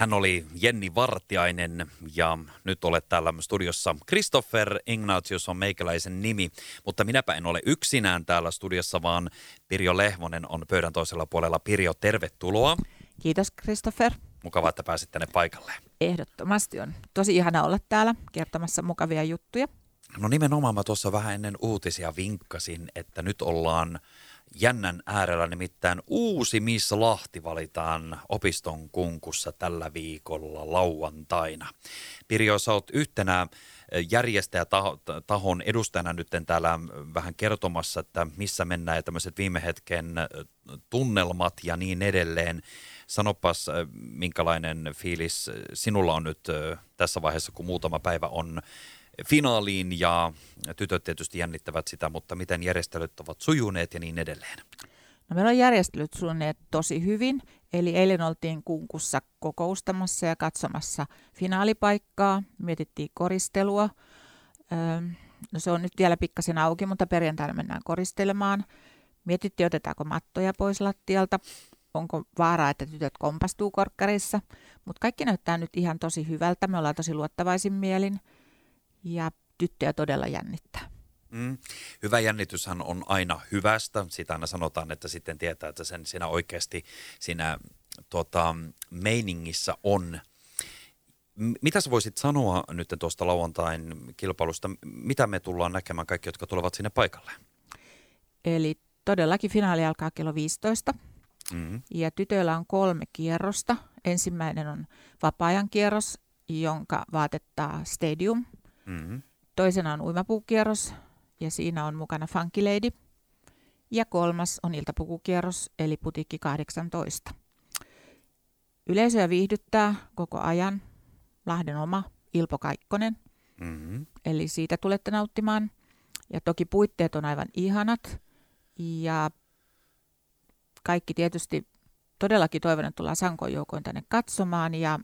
Hän oli Jenni Vartiainen ja nyt olet täällä studiossa. Christopher Ignatius on meikäläisen nimi, mutta minäpä en ole yksinään täällä studiossa, vaan Pirjo Lehmonen on pöydän toisella puolella. Pirjo, tervetuloa. Kiitos Christopher. Mukavaa, että pääsit tänne paikalle. Ehdottomasti on. Tosi ihana olla täällä kertomassa mukavia juttuja. No nimenomaan mä tuossa vähän ennen uutisia vinkkasin, että nyt ollaan jännän äärellä, nimittäin uusi Miss Lahti valitaan opiston kunkussa tällä viikolla lauantaina. Pirjo, sä oot yhtenä järjestäjätahon edustajana nyt täällä vähän kertomassa, että missä mennään ja tämmöiset viime hetken tunnelmat ja niin edelleen. Sanopas, minkälainen fiilis sinulla on nyt tässä vaiheessa, kun muutama päivä on finaaliin ja tytöt tietysti jännittävät sitä, mutta miten järjestelyt ovat sujuneet ja niin edelleen? No, meillä on järjestelyt sujuneet tosi hyvin, eli eilen oltiin kunkussa kokoustamassa ja katsomassa finaalipaikkaa, mietittiin koristelua. No, se on nyt vielä pikkasen auki, mutta perjantaina mennään koristelemaan. Mietittiin, otetaanko mattoja pois lattialta, onko vaaraa, että tytöt kompastuu korkkarissa, mutta kaikki näyttää nyt ihan tosi hyvältä, me ollaan tosi luottavaisin mielin. Ja tyttöjä todella jännittää. Hyvä jännityshän on aina hyvästä. Siitä aina sanotaan, että sitten tietää, että sen siinä oikeasti siinä meiningissä on. Mitä sä voisit sanoa nyt tuosta lauantain kilpailusta? Mitä me tullaan näkemään kaikki, jotka tulevat sinne paikalle? Eli todellakin finaali alkaa kello 15. Ja tytöillä on 3 kierrosta. Ensimmäinen on vapaa-ajan kierros, jonka vaatettaa Stadium. Toisena on uimapuukierros ja siinä on mukana Funky Lady. Ja 3. on iltapukukierros eli Putiikki 18. Yleisöä viihdyttää koko ajan Lahden oma Ilpo Kaikkonen. Eli siitä tulette nauttimaan. Ja toki puitteet on aivan ihanat. Ja kaikki tietysti todellakin toivon, että tullaan sankoin joukoin tänne katsomaan. Ja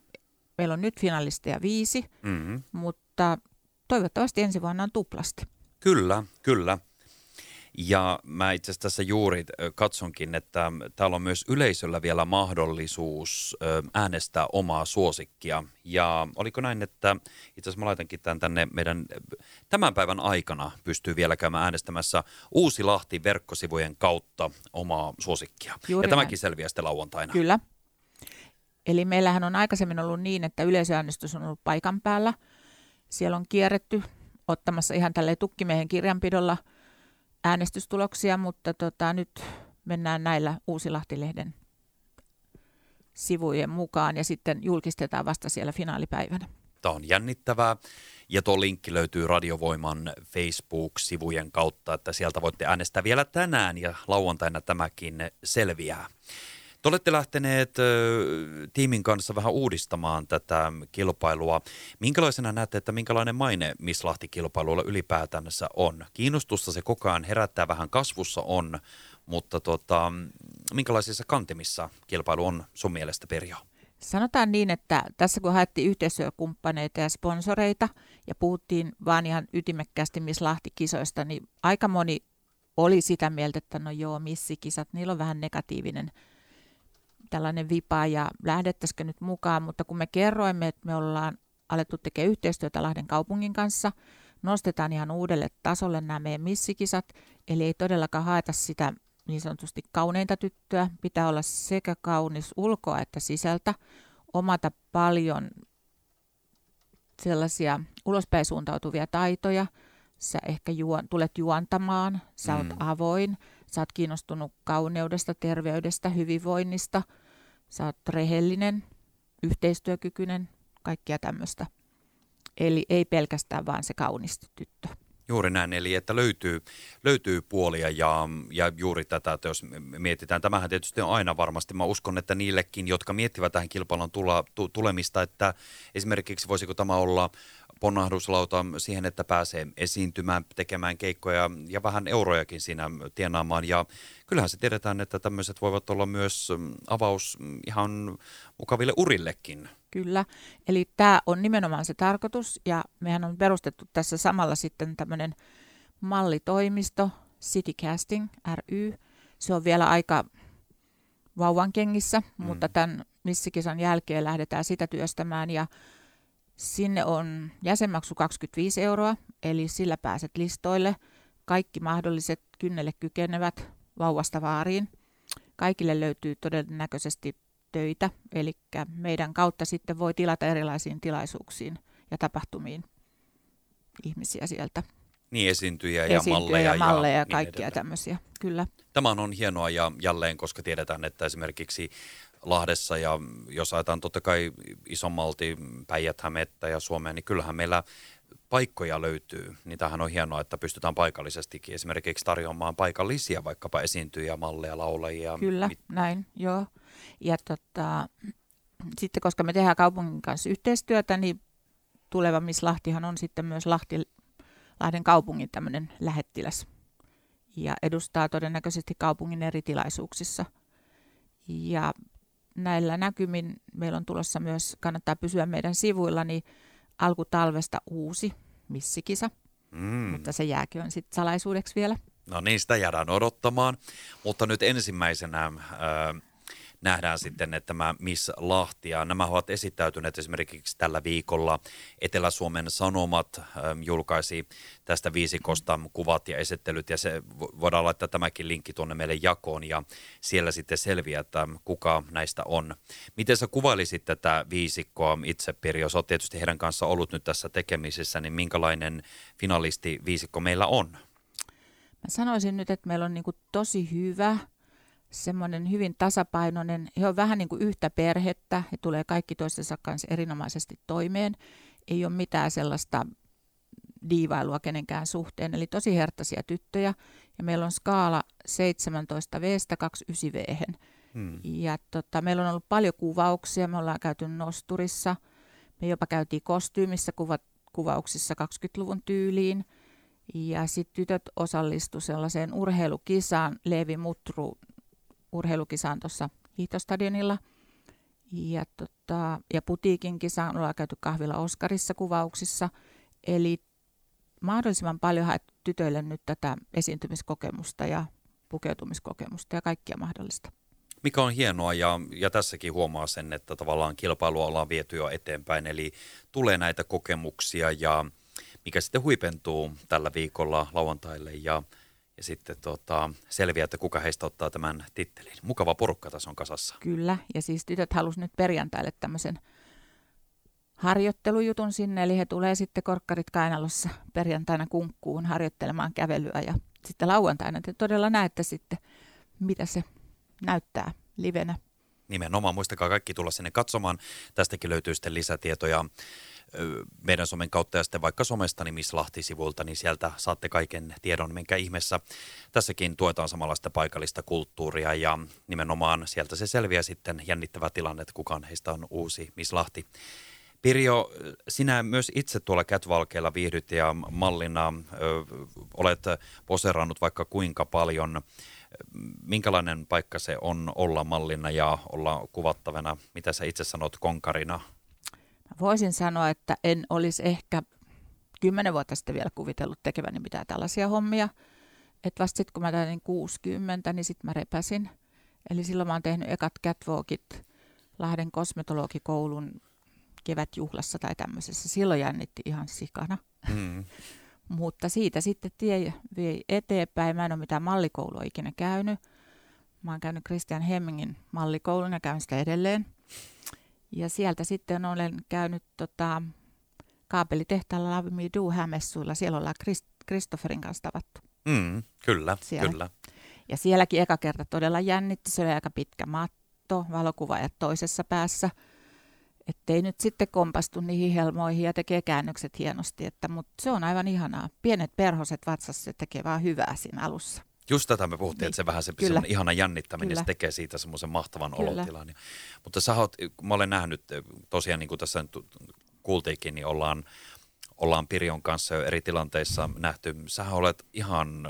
meillä on nyt finalisteja 5, mutta toivottavasti ensi vuonna on tuplasti. Kyllä, kyllä. Ja mä itse asiassa tässä juuri katsonkin, että täällä on myös yleisöllä vielä mahdollisuus äänestää omaa suosikkia. Ja oliko näin, että itse asiassa mä laitankin tämän tänne meidän tämän päivän aikana pystyy vielä käymään äänestämässä Uusi Lahti verkkosivujen kautta omaa suosikkia. Juuri ja tämäkin näin. Selviää sitten lauantaina. Kyllä. Eli meillähän on aikaisemmin ollut niin, että yleisöäänestys on ollut paikan päällä. Siellä on kierretty ottamassa ihan tälleen tukkimiehen kirjanpidolla äänestystuloksia, mutta nyt mennään näillä Uusi Lahti-lehden sivujen mukaan ja sitten julkistetaan vasta siellä finaalipäivänä. Tämä on jännittävää ja tuo linkki löytyy Radiovoiman Facebook-sivujen kautta, että sieltä voitte äänestää vielä tänään ja lauantaina tämäkin selviää. Te olette lähteneet tiimin kanssa vähän uudistamaan tätä kilpailua. Minkälaisena näette, että minkälainen maine Miss Lahti-kilpailulla ylipäätänsä on? Kiinnostusta se koko ajan herättää, vähän kasvussa on, mutta minkälaisissa kantimissa kilpailu on sun mielestä, Pirjo? Sanotaan niin, että tässä kun haettiin yhteistyökumppaneita ja sponsoreita ja puhuttiin vaan ihan ytimekkäästi Miss Lahti-kisoista, niin aika moni oli sitä mieltä, että no joo, missikisat, niillä on vähän negatiivinen tällainen vipa ja lähdettäisikö nyt mukaan, mutta kun me kerroimme, että me ollaan alettu tekemään yhteistyötä Lahden kaupungin kanssa, nostetaan ihan uudelle tasolle nämä meidän missikisat, eli ei todellakaan haeta sitä niin sanotusti kauneinta tyttöä, pitää olla sekä kaunis ulkoa että sisältä, omata paljon sellaisia ulospäin suuntautuvia taitoja, sä ehkä tulet juontamaan, sä oot avoin, sä oot kiinnostunut kauneudesta, terveydestä, hyvinvoinnista, sä oot rehellinen, yhteistyökykyinen, kaikkia tämmöistä. Eli ei pelkästään vaan se kaunis tyttö. Juuri näin, eli että löytyy puolia ja juuri tätä, että jos mietitään, tämähän tietysti on aina varmasti, mä uskon, että niillekin, jotka miettivät tähän kilpailun tulemista, että esimerkiksi voisiko tämä olla ponnahduslauta siihen, että pääsee esiintymään, tekemään keikkoja ja vähän eurojakin siinä tienaamaan. Ja kyllähän se tiedetään, että tämmöiset voivat olla myös avaus ihan mukaville urillekin. Kyllä, eli tämä on nimenomaan se tarkoitus ja mehän on perustettu tässä samalla sitten tämmöinen mallitoimisto City Casting ry. Se on vielä aika vauvankengissä, mutta tämän missikisan jälkeen lähdetään sitä työstämään ja sinne on jäsenmaksu 25 €, eli sillä pääset listoille. Kaikki mahdolliset kynnelle kykenevät vauvasta vaariin. Kaikille löytyy todennäköisesti töitä, eli meidän kautta sitten voi tilata erilaisiin tilaisuuksiin ja tapahtumiin ihmisiä sieltä. Niin, esiintyjiä ja malleja ja kaikkia tämmöisiä, kyllä. Tämä on hienoa ja jälleen, koska tiedetään, että esimerkiksi Lahdessa ja jos ajatellaan totta kai isommalti Päijät-Hämettä ja Suomea, niin kyllähän meillä paikkoja löytyy. Niin tämähän on hienoa, että pystytään paikallisestikin esimerkiksi tarjoamaan paikallisia vaikkapa esiintyjiä, malleja, laulajia. Kyllä, näin, joo. Ja sitten koska me tehdään kaupungin kanssa yhteistyötä, niin tuleva Miss Lahtihan on sitten myös Lahden kaupungin tämmöinen lähettiläs ja edustaa todennäköisesti kaupungin eri tilaisuuksissa. Ja näillä näkymin meillä on tulossa myös, kannattaa pysyä meidän sivuilla, niin alkutalvesta uusi missikisa, mutta se jääköön sitten salaisuudeksi vielä. No niin, sitä jäädään odottamaan, mutta nyt ensimmäisenä nähdään sitten, että tämä Miss Lahti, ja nämä ovat esittäytyneet esimerkiksi tällä viikolla. Etelä-Suomen Sanomat julkaisi tästä viisikosta kuvat ja esittelyt, ja se voidaan laittaa tämäkin linkki tuonne meille jakoon, ja siellä sitten selviää, että kuka näistä on. Miten sä kuvailisit tätä viisikkoa itse, Pirjo? Sä oot tietysti heidän kanssa ollut nyt tässä tekemisissä, niin minkälainen finalisti viisikko meillä on? Mä sanoisin nyt, että meillä on niinku tosi hyvä, semmoinen hyvin tasapainoinen, he on vähän niin kuin yhtä perhettä, he tulee kaikki toistensa kanssa erinomaisesti toimeen, ei ole mitään sellaista diivailua kenenkään suhteen, eli tosi herttaisia tyttöjä, ja meillä on skaala 17 V-29 V. Ja meillä on ollut paljon kuvauksia, me ollaan käyty nosturissa, me jopa käytiin kostyymissä kuvauksissa 20-luvun tyyliin, ja sitten tytöt osallistu sellaiseen urheilukisaan, Leevi Mutru urheilukisaan tuossa Hietastadionilla ja putiikin kisaan ollaan käyty kahvilla Oskarissa kuvauksissa. Eli mahdollisimman paljon haettu tytöille nyt tätä esiintymiskokemusta ja pukeutumiskokemusta ja kaikkia mahdollista. Mikä on hienoa ja tässäkin huomaa sen, että tavallaan kilpailua ollaan viety jo eteenpäin, eli tulee näitä kokemuksia ja mikä sitten huipentuu tällä viikolla lauantaille ja sitten selviää, että kuka heistä ottaa tämän tittelin. Mukava porukka tässä on kasassa. Kyllä, ja siis tytöt halusi nyt perjantaille tämmöisen harjoittelujutun sinne, eli he tulee sitten korkkarit kainalossa perjantaina kunkkuun harjoittelemaan kävelyä, ja sitten lauantaina te todella näette sitten, mitä se näyttää livenä. Nimenomaan, muistakaa kaikki tulla sinne katsomaan. Tästäkin löytyy sitten lisätietoja meidän somen kautta ja sitten vaikka somesta, niin Miss Lahti-sivuilta, niin sieltä saatte kaiken tiedon, minkä ihmeessä. Tässäkin tuetaan samanlaista paikallista kulttuuria ja nimenomaan sieltä se selviää sitten jännittävä tilanne, että kukaan heistä on uusi Miss Lahti. Pirjo, sinä myös itse tuolla catwalkeilla viihdyt ja mallina olet poseerannut vaikka kuinka paljon. Minkälainen paikka se on olla mallina ja olla kuvattavana? Mitä sä itse sanot konkarina? Voisin sanoa, että en olisi ehkä 10 vuotta sitten vielä kuvitellut tekeväni mitään tällaisia hommia. Että vasta sitten kun mä täytin 60, niin sitten mä repäsin. Eli silloin mä oon tehnyt ekat catwalkit Lahden kosmetologikoulun kevätjuhlassa tai tämmöisessä. Silloin jännitti ihan sikana. Mutta siitä sitten tie vie eteenpäin. Mä en ole mitään mallikoulua ikinä käynyt. Mä oon käynyt Christian Hemmingin mallikoulun ja käyn sitä edelleen. Ja sieltä sitten olen käynyt Kaapelitehtaalla Hämessuilla. Siellä ollaan Christopherin kanssa tavattu. Kyllä, siellä. Kyllä. Ja sielläkin eka kerta todella jännitti. Se oli aika pitkä matto, valokuvaajat toisessa päässä. Että ei nyt sitten kompastu niihin helmoihin ja tekee käännökset hienosti. Mutta se on aivan ihanaa. Pienet perhoset vatsassa tekee vaan hyvää siinä alussa. Just tätä me puhuttiin, niin, että se vähän se on ihana jännittäminen, kyllä. Se tekee siitä semmoisen mahtavan olotilan. Mutta sä oot, mä olen nähnyt, tosiaan niin kuin tässä kuultiinkin, niin ollaan Pirjon kanssa jo eri tilanteissa nähty. Sähän olet ihan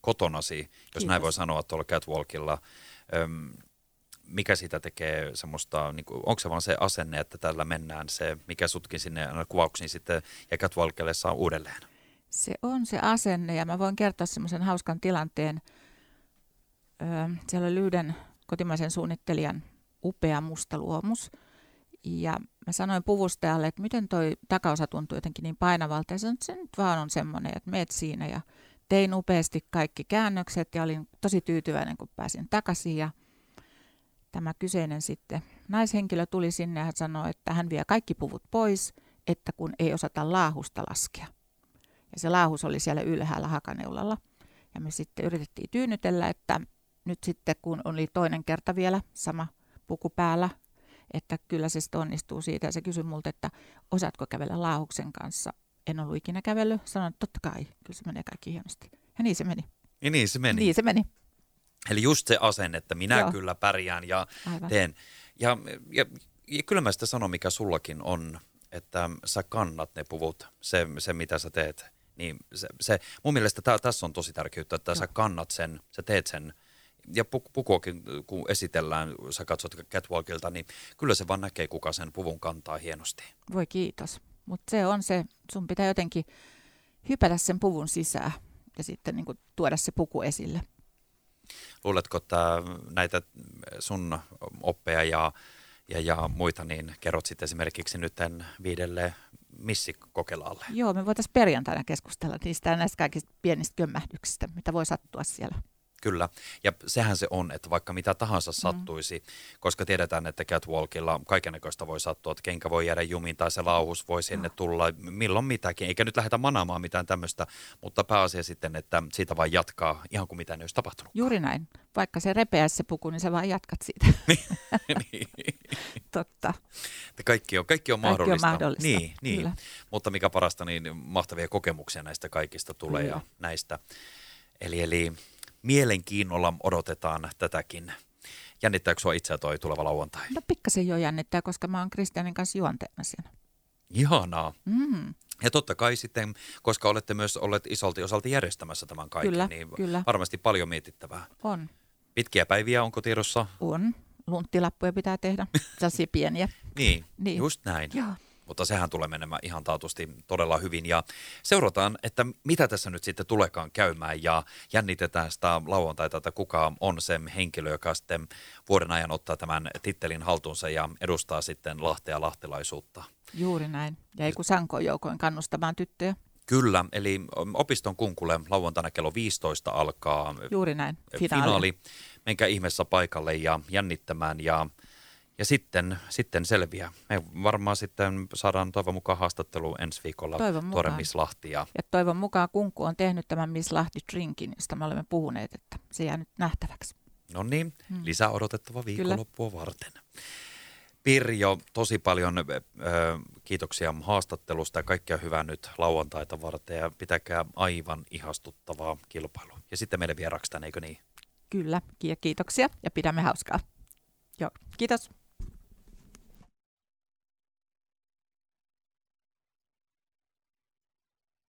kotonasi, jos näin voi sanoa, tuolla catwalkilla. Mikä sitä tekee semmoista, niin kuin, onko se vaan se asenne, että tällä mennään se, mikä sutkin sinne kuvauksiin sitten ja catwalkille saa uudelleen? Se on se asenne, ja mä voin kertoa semmoisen hauskan tilanteen. Siellä oli yhden kotimaisen suunnittelijan upea musta luomus. Ja mä sanoin puvustajalle, että miten toi takaosa tuntuu jotenkin niin painavalta. Ja sanoin, että se nyt vaan on semmoinen, että meet siinä. Ja tein upeasti kaikki käännökset ja olin tosi tyytyväinen, kun pääsin takaisin. Ja tämä kyseinen sitten naishenkilö tuli sinne ja hän sanoi, että hän vie kaikki puvut pois, että kun ei osata laahusta laskea. Ja se laahus oli siellä ylhäällä hakaneulalla. Ja me sitten yritettiin tyynnytellä, että nyt sitten kun oli toinen kerta vielä sama puku päällä, että kyllä se sitten onnistuu siitä. Ja se kysyi multa, että osaatko kävellä laahuksen kanssa. En ollut ikinä kävellyt. Sanoin, että totta kai, kyllä se menee kaikki hienosti. Ja niin se meni. Ja niin se meni. Niin se meni. Eli just se asenne, että minä Joo. kyllä pärjään ja Aivan. teen. Ja kyllä mä sitä sanon, mikä sullakin on, että sä kannat ne puvut, se mitä sä teet. Niin se, mun mielestä tässä on tosi tärkeyttä, että Joo. sä kannat sen, sä teet sen. Ja pukuakin, kun esitellään, sä katsot catwalkilta, niin kyllä se vaan näkee, kuka sen puvun kantaa hienosti. Voi kiitos. Mutta se on se, sun pitää jotenkin hypätä sen puvun sisään ja sitten niinku tuoda se puku esille. Luuletko, että näitä sun oppeja ja muita, niin kerrot sitten esimerkiksi nyt tämän 5 missikokelaalle? Joo, me voitaisiin perjantaina keskustella niistä näistä kaikista pienistä kömmähdyksistä, mitä voi sattua siellä. Kyllä, ja sehän se on, että vaikka mitä tahansa sattuisi, koska tiedetään, että catwalkilla kaikennäköistä voi sattua, että kenkä voi jäädä jumiin tai se lauhus voi sinne tulla, milloin mitäkin, eikä nyt lähdetä manaamaan mitään tämmöistä, mutta pääasia sitten, että siitä vaan jatkaa ihan kuin mitään ei olisi tapahtunut. Juuri näin, vaikka se repeäisi se puku, niin sä vaan jatkat siitä. Niin. Totta. Kaikki on mahdollista. Niin. Mutta mikä parasta, niin mahtavia kokemuksia näistä kaikista tulee ja näistä. Eli mielenkiinnolla odotetaan tätäkin. Jännittääkö sinua itseä toi tuleva lauantai? No pikkasen jo jännittää, koska mä oon Christianin kanssa juonteena siinä. Ihanaa. Ja totta kai sitten, koska olette myös olleet isolti osalti järjestämässä tämän kaiken, kyllä. varmasti paljon mietittävää. On. Pitkiä päiviä onko tiedossa? On. Lunttilappuja pitää tehdä, sellaisia pieniä. Niin, just näin. Joo. Mutta sehän tulee menemään ihan taatusti todella hyvin ja seurataan, että mitä tässä nyt sitten tuleekaan käymään ja jännitetään sitä lauantaita, että kuka on se henkilö, joka sitten vuoden ajan ottaa tämän tittelin haltuunsa ja edustaa sitten Lahtea lahtelaisuutta. Juuri näin. Ja ei kun sankoin joukoin kannustamaan tyttöjä. Kyllä, eli opiston kunkulle lauantaina kello 15 alkaa Juuri näin. Finaali. Menkää ihmeessä paikalle ja jännittämään ja sitten selviää. Me varmaan sitten saadaan toivon mukaan haastatteluun ensi viikolla tuore Miss Lahti. Ja toivon mukaan Kunku on tehnyt tämän Miss Lahti drinkin, josta me olemme puhuneet, että se jää nyt nähtäväksi. No niin, lisää odotettava viikonloppua varten. Pirjo, tosi paljon kiitoksia haastattelusta ja kaikkea hyvää nyt lauantaita varten ja pitäkää aivan ihastuttavaa kilpailua. Ja sitten meille vierakstaan, eikö niin? Kyllä, kiitoksia ja pidämme hauskaa. Joo, kiitos.